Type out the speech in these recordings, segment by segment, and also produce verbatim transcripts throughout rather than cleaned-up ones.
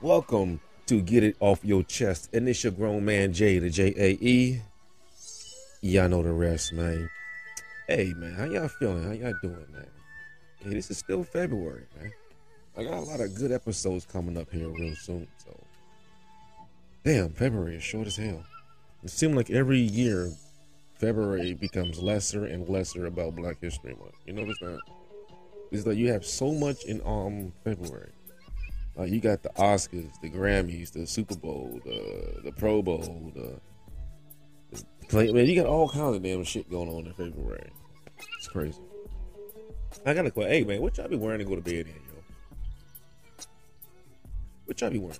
Welcome to Get It Off Your Chest, and it's your grown man Jay, the J A E. Y'all know the rest, man. Hey, man, how y'all feeling? How y'all doing, man? Hey, this is still February, man. I got a lot of good episodes coming up here real soon, so. Damn, February is short as hell. It seems like every year, February becomes lesser and lesser about Black History Month. You notice that? It's like you have so much in um February. Uh, you got the Oscars, the Grammys, the Super Bowl, the, the Pro Bowl, the, the play, man, you got all kinds of damn shit going on in February. It's crazy. I got a question. Hey, man, what y'all be wearing to go to bed in, yo? What y'all be wearing?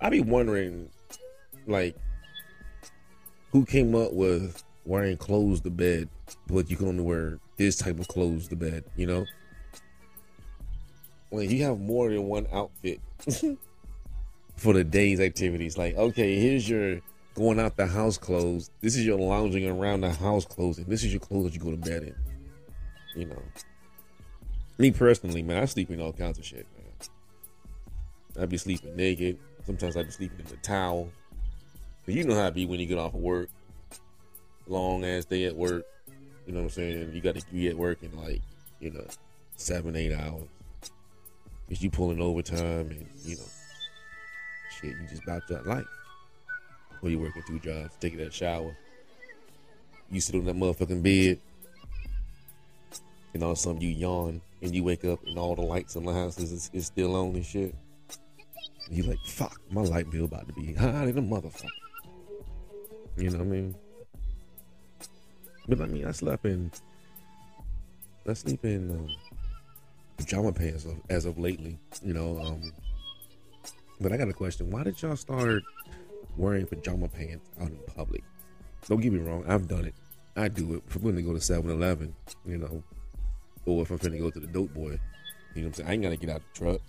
I be wondering, like, who came up with wearing clothes to bed, but you can only wear this type of clothes to bed, you know? When you have more than one outfit for the day's activities. Like, okay, here's your going out the house clothes. This is your lounging around the house clothes. And this is your clothes that you go to bed in. You know. Me personally, man, I sleep in all kinds of shit, man. I be sleeping naked. Sometimes I be sleeping in a towel. But you know how it be when you get off of work. Long ass day at work. You know what I'm saying? You got to be at work in like, you know, seven, eight hours. Cause you pulling overtime and, you know, shit, you just about that life. Or you working two jobs, taking that shower. You sit on that motherfucking bed. And all of a sudden you yawn and you wake up and all the lights in the house is, is still on and shit. And you like, fuck, my light bill about to be high than a motherfucker. You know what I mean? But I mean, I slept in, I sleep in, um, pajama pants as of lately, you know. Um, but I got a question. Why did y'all start wearing pajama pants out in public? Don't get me wrong. I've done it. I do it. If I'm going to go to seven eleven, you know, or if I'm finna go to the dope boy, you know what I'm saying? I ain't got to get out the truck.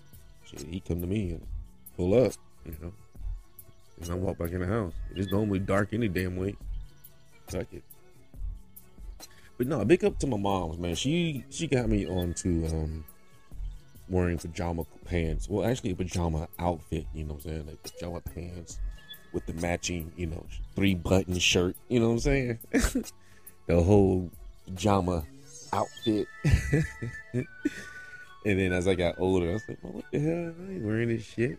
Shit, he come to me and pull up, you know, and I walk back in the house. It's normally dark any damn way. Fuck it. But no, big up to my mom's, man. She, she got me onto, um, wearing pajama pants. Well, actually a pajama outfit, you know what I'm saying? Like pajama pants with the matching, you know, three button shirt, you know what I'm saying? The whole pajama outfit. And then as I got older, I was like, well, what the hell? I ain't wearing this shit.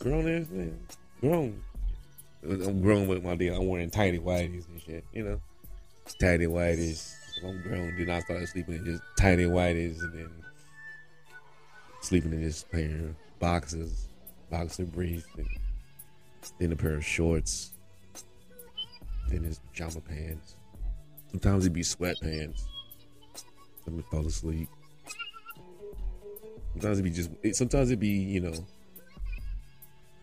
Grown ass man. Grown. I'm grown with my deal. I'm wearing tighty whities and shit, you know? Tighty whities. I'm grown, dude. I started sleeping in just tighty whities and then sleeping in this pair of boxers, boxer briefs, and then a pair of shorts, then his pajama pants. Sometimes it'd be sweatpants. I'm gonna fall asleep. Sometimes it'd be just, it, sometimes it'd be, you know,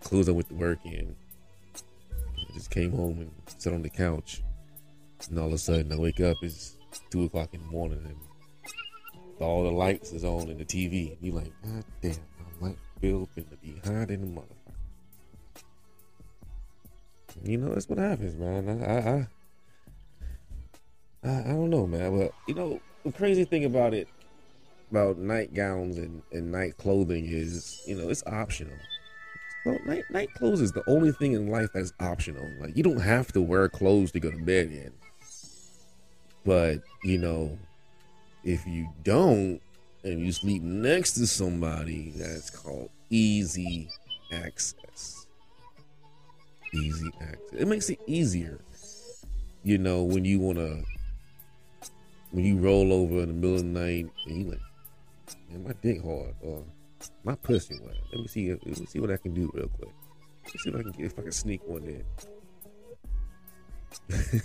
clothes I went to work in. I just came home and sat on the couch, and all of a sudden I wake up, it's two o'clock in the morning, and all the lights is on in the T V. You like, God damn, my light bill finna be higher than the motherfucker. You know, that's what happens, man. I, I, I, I don't know, man. But you know, the crazy thing about it, about nightgowns and, and night clothing is, you know, it's optional. Well, night night clothes is the only thing in life that's optional. Like, you don't have to wear clothes to go to bed in. But you know, if you don't, and you sleep next to somebody, that's called easy access. Easy access. It makes it easier, you know, when you wanna, when you roll over in the middle of the night and you like, man, my dick hard or my pussy wet. Let me see. Let me see what I can do real quick. Let me see if I can get, if I can sneak one in.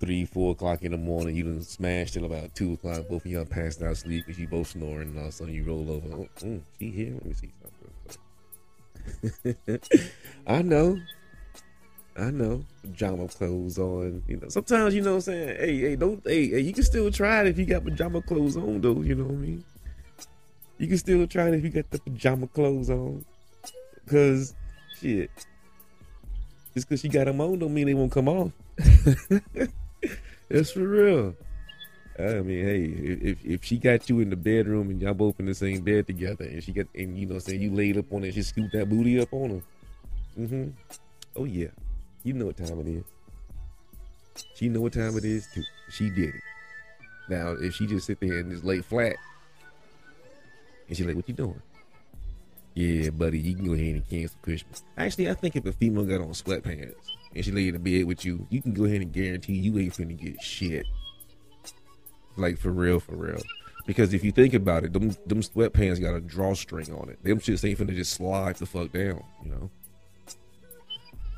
Three, four o'clock in the morning, you done smashed till about two o'clock. Both of y'all passed out sleep because you both snoring, and all of a sudden you roll over. Oh, mm, she here? Let me see something real quick. I know, I know. Pajama clothes on, you know. Sometimes, you know what I'm saying. Hey, hey, don't. Hey, hey, you can still try it if you got pajama clothes on, though. You know what I mean. You can still try it if you got the pajama clothes on, cause shit. Just cause she got them on don't mean they won't come off. It's for real. I mean, hey, if if she got you in the bedroom and y'all both in the same bed together, and she got, and you know, saying you laid up on her, and she scooped that booty up on her. Mm-hmm. Oh yeah, you know what time it is. She know what time it is too. She did it. Now, if she just sit there and just lay flat, and she like, what you doing? Yeah, buddy, you can go ahead and cancel Christmas. Actually, I think if a female got on sweatpants and she lay in the bed with you, you can go ahead and guarantee you ain't finna get shit. Like, for real, for real. Because if you think about it, them them sweatpants got a drawstring on it. Them shits ain't finna just slide the fuck down, you know?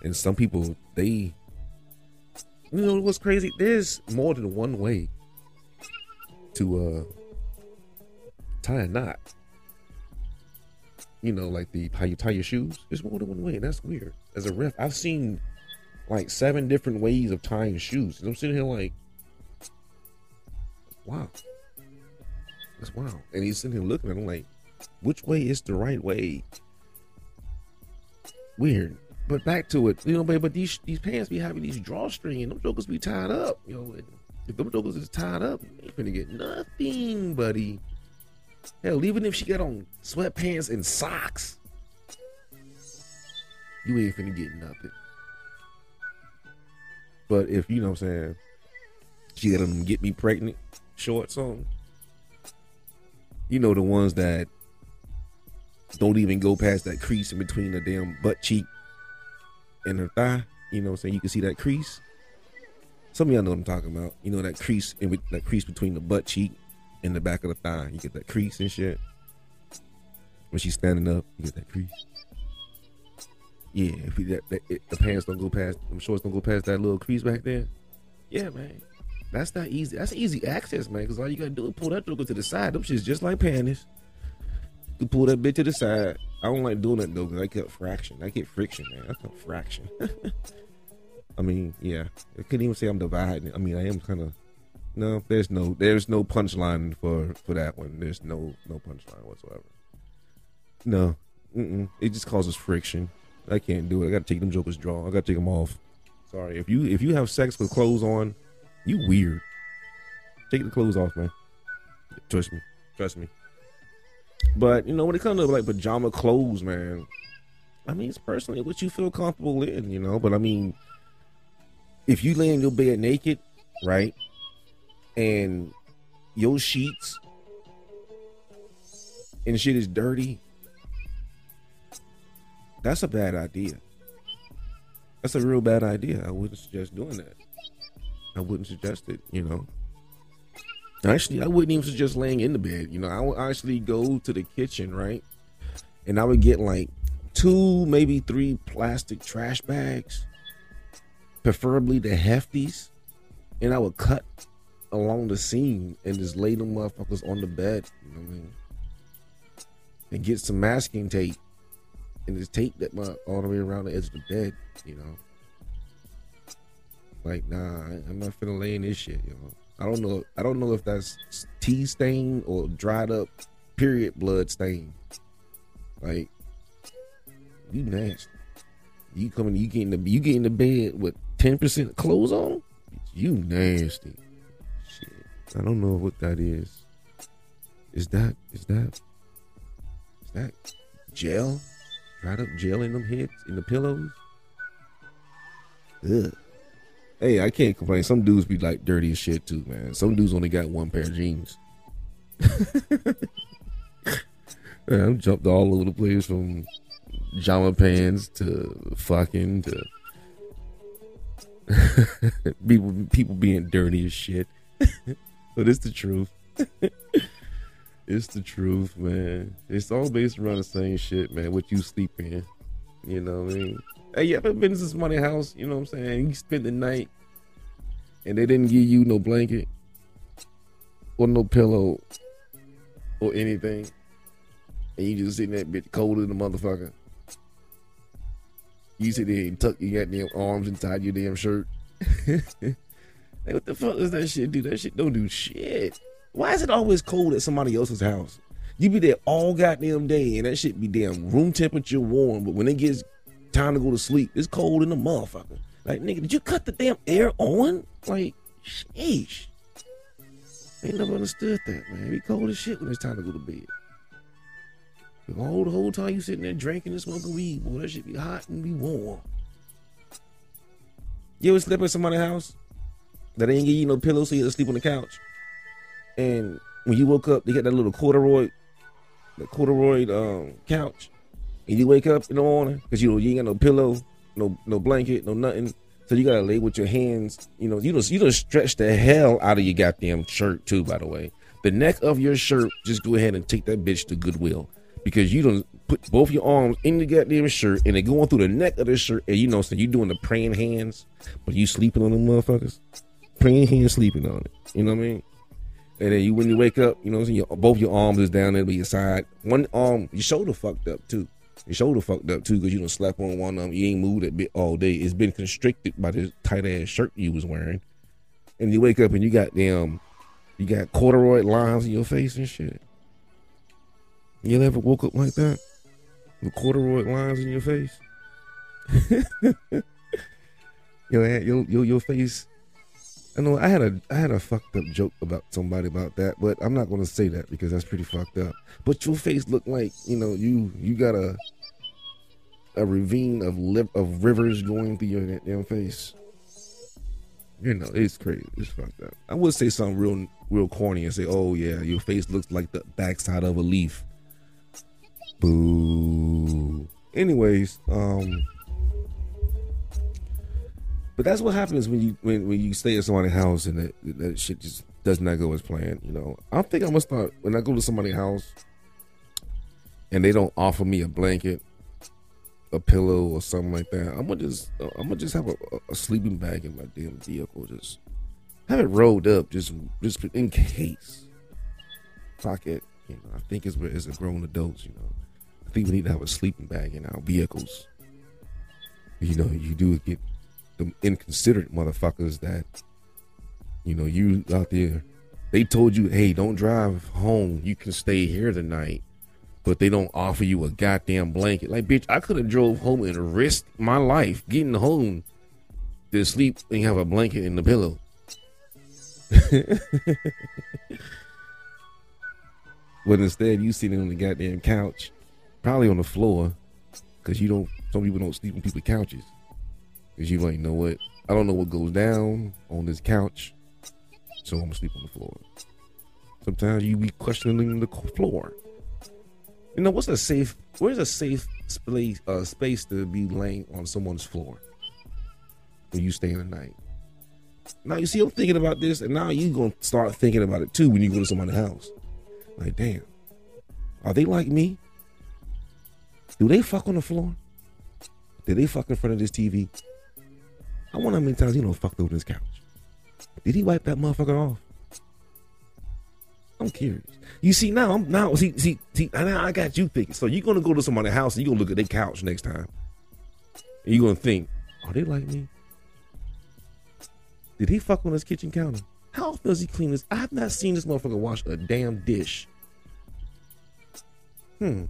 And some people, they... You know what's crazy? There's more than one way to uh, tie a knot. You know, like the how you tie your shoes. There's more than one way, and that's weird. As a ref, I've seen like seven different ways of tying shoes. And I'm sitting here like, wow, that's wow. And he's sitting here looking at him like, which way is the right way? Weird. But back to it, you know, babe, but these these pants be having these drawstring, and them jokers be tied up. You know, if them jokers is tied up, you ain't finna get nothing, buddy. Hell, even if she got on sweatpants and socks, you ain't finna get nothing. But if, you know what I'm saying, she got them get me pregnant shorts on, you know, the ones that don't even go past that crease in between the damn butt cheek and her thigh, you know what I'm saying, you can see that crease. Some of y'all know what I'm talking about. You know, that crease in, that crease between the butt cheek in the back of the thigh, you get that crease and shit. When she's standing up, you get that crease. Yeah, if we, that, that, it, the pants don't go past, the shorts don't go past that little crease back there. Yeah, man, that's not easy. That's easy access, man, because all you gotta do is pull that joker to the side. Them shit's just like panties. You pull that bitch to the side. I don't like doing that though, because I get fraction. I get friction, man. I get fraction. I mean, yeah, I couldn't even say I'm dividing. I mean, I am kind of. No, there's no there's no punchline for, for that one. There's no no punchline whatsoever. No, mm-mm. It just causes friction. I can't do it. I gotta take them jokers draw. I gotta take them off. Sorry, if you if you have sex with clothes on, you weird. Take the clothes off, man. Trust me, trust me. But you know, when it comes to like pajama clothes, man, I mean, it's personally what you feel comfortable in, you know. But I mean, if you lay in your bed naked, right? And your sheets and shit is dirty, that's a bad idea. That's a real bad idea. I wouldn't suggest doing that. I wouldn't suggest it, you know. Actually, I wouldn't even suggest laying in the bed, you know. I would actually go to the kitchen, right? And I would get like two, maybe three plastic trash bags, preferably the hefties, and I would cut along the seam and just lay them motherfuckers on the bed, you know what I mean? And get some masking tape and just tape that my, all the way around the edge of the bed, you know? Like, nah, I'm not finna lay in this shit, you know? I don't know, I don't know if that's tea stain or dried up period blood stain. Like, you nasty. You coming, you getting the, you get in the bed with ten percent clothes on? You nasty. I don't know what that is. Is that, is that, is that gel? Dried up gel in them heads, in the pillows? Ugh. Hey, I can't complain. Some dudes be like dirty as shit too, man. Some dudes only got one pair of jeans. Man, I'm jumped all over the place from pajama pants to fucking to people, people being dirty as shit. But it's the truth. It's the truth, man. It's all based around the same shit, man. What you sleep in, you know what I mean? Hey, you ever been to somebody's house, you know what I'm saying, you spent the night and they didn't give you no blanket or no pillow or anything, and you just sitting that bitch cold as a motherfucker. You sit there and tuck your goddamn arms inside your damn shirt. Like, what the fuck does that shit do? That shit don't do shit. Why is it always cold at somebody else's house? You be there all goddamn day, and that shit be damn room temperature warm, but when it gets time to go to sleep, it's cold in the motherfucker. Like, nigga, did you cut the damn air on? Like, sheesh. Ain't never understood that, man. It be cold as shit when it's time to go to bed. The whole, the whole time you sitting there drinking and smoking weed, boy, that shit be hot and be warm. You ever sleep in somebody's house that ain't give you no pillow, so you just sleep on the couch? And when you woke up, they got that little corduroy, the corduroy um, couch. And you wake up in the morning, because you, you ain't got no pillow, no no blanket, no nothing. So you got to lay with your hands, you know, you just, you just stretch the hell out of your goddamn shirt too, by the way. The neck of your shirt, just go ahead and take that bitch to Goodwill. Because you don't put both your arms in the goddamn shirt and they're going through the neck of the shirt. And you know, so you doing the praying hands, but you sleeping on them motherfuckers. Praying hands, sleeping on it. You know what I mean? And then you, when you wake up, you know what I'm saying? Both your arms is down there by your side. One arm, your shoulder fucked up too. Your shoulder fucked up too because you done slap on one arm. You ain't moved that bit all day. It's been constricted by this tight ass shirt you was wearing. And you wake up and you got damn, you got corduroy lines in your face and shit. You ever woke up like that? With corduroy lines in your face? your, your, your, your face. I know I had a I had a fucked up joke about somebody about that, but I'm not gonna say that because that's pretty fucked up. But your face looked like, you know, you you got a a ravine of lip, of rivers going through your damn face. You know, it's crazy. It's fucked up. I would say something real real corny and say, oh yeah, your face looks like the backside of a leaf. Boo. Anyways, um but that's what happens when you when, when you stay at somebody's house and that, that shit just does not go as planned. You know, I think I'm gonna start when I go to somebody's house and they don't offer me a blanket, a pillow, or something like that. I'm gonna just I'm gonna just have a, a sleeping bag in my damn vehicle, just have it rolled up, just just in case. Pocket, you know. I think it's as a grown adults, you know, I think we need to have a sleeping bag in our vehicles. You know, you do get them inconsiderate motherfuckers that, you know, you out there, they told you, hey, don't drive home, you can stay here tonight, but they don't offer you a goddamn blanket. Like, bitch, I could have drove home and risked my life getting home to sleep and have a blanket in the pillow. But instead you sitting on the goddamn couch, probably on the floor, because you don't, some people don't sleep on people's couches. Because you like, you know what? I don't know what goes down on this couch, so I'm going to sleep on the floor. Sometimes you be questioning the floor. You know, what's a safe, where's a safe space, uh, space to be laying on someone's floor when you stay in the night? Now, you see, I'm thinking about this, and now you're going to start thinking about it too when you go to somebody's house. Like, damn, are they like me? Do they fuck on the floor? Did they fuck in front of this T V? I wonder how many times he don't fucked over this couch. Did he wipe that motherfucker off? I'm curious. You see, now I'm now see see see now I got you thinking. So you're gonna go to somebody's house and you're gonna look at their couch next time. And you're gonna think, are they like me? Did he fuck on his kitchen counter? How often does he clean this? I have not seen this motherfucker wash a damn dish. Hmm.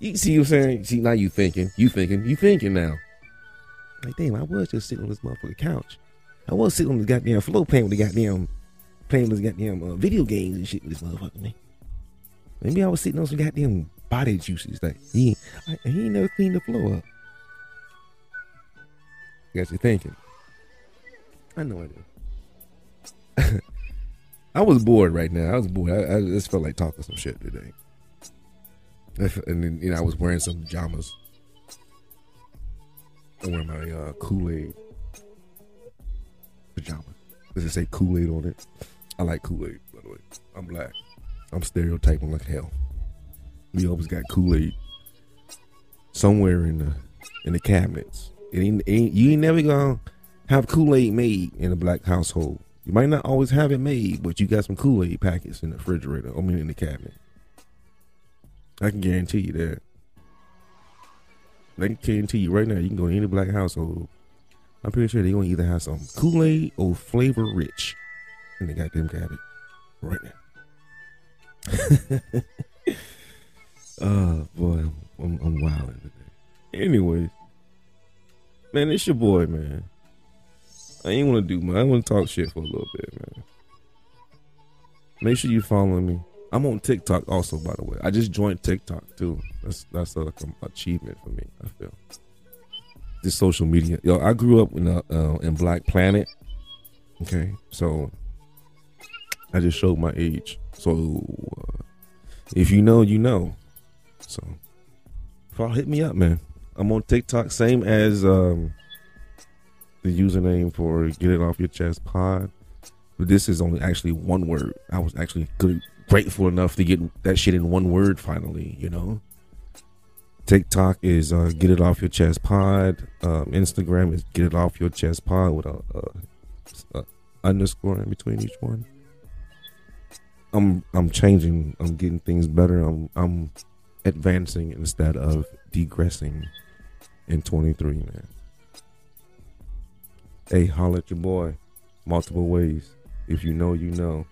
You see what I'm saying? See, now you thinking, you thinking, you thinking now. Like, damn, I was just sitting on this motherfucking couch. I was sitting on the goddamn floor playing with the goddamn, playing with the goddamn uh, video games and shit with this motherfucker, man. Maybe I was sitting on some goddamn body juices. Like, he, I, he ain't never cleaned the floor up. Got you thinking. I know I do. I was bored right now. I was bored. I, I just felt like talking some shit today. And then, you know, I was wearing some pajamas. I'm wearing my uh, Kool-Aid pajama. Does it say Kool-Aid on it? I like Kool-Aid, by the way. I'm black. I'm stereotyping like hell. We always got Kool-Aid somewhere in the in the cabinets. It ain't, it ain't, you ain't never gonna have Kool-Aid made in a black household. You might not always have it made, but you got some Kool-Aid packets in the refrigerator. I mean, in the cabinet. I can guarantee you that. I can guarantee you right now, you can go to any black household. I'm pretty sure they're going to either have some Kool-Aid or Flavor Rich in the goddamn cabinet right now. Oh, boy. I'm, I'm, I'm wilding today. Anyways, man, it's your boy, man. I ain't want to do much. I want to talk shit for a little bit, man. Make sure you follow me. I'm on TikTok also, by the way. I just joined TikTok too. That's that's like an achievement for me, I feel. This social media, yo. I grew up in a, uh, in Black Planet. Okay, so I just showed my age. So uh, if you know, you know. So follow, hit me up, man. I'm on TikTok, same as um, the username for Get It Off Your Chest Pod. But this is only actually one word. I was actually good, grateful enough to get that shit in one word finally, you know. TikTok is uh, Get It Off Your Chest Pod. Um, Instagram is Get It Off Your Chest Pod with a, a, a underscore in between each one. I'm I'm changing. I'm getting things better. I'm I'm advancing instead of degressing. In twenty-three, man. Hey, holla at your boy. Multiple ways. If you know, you know.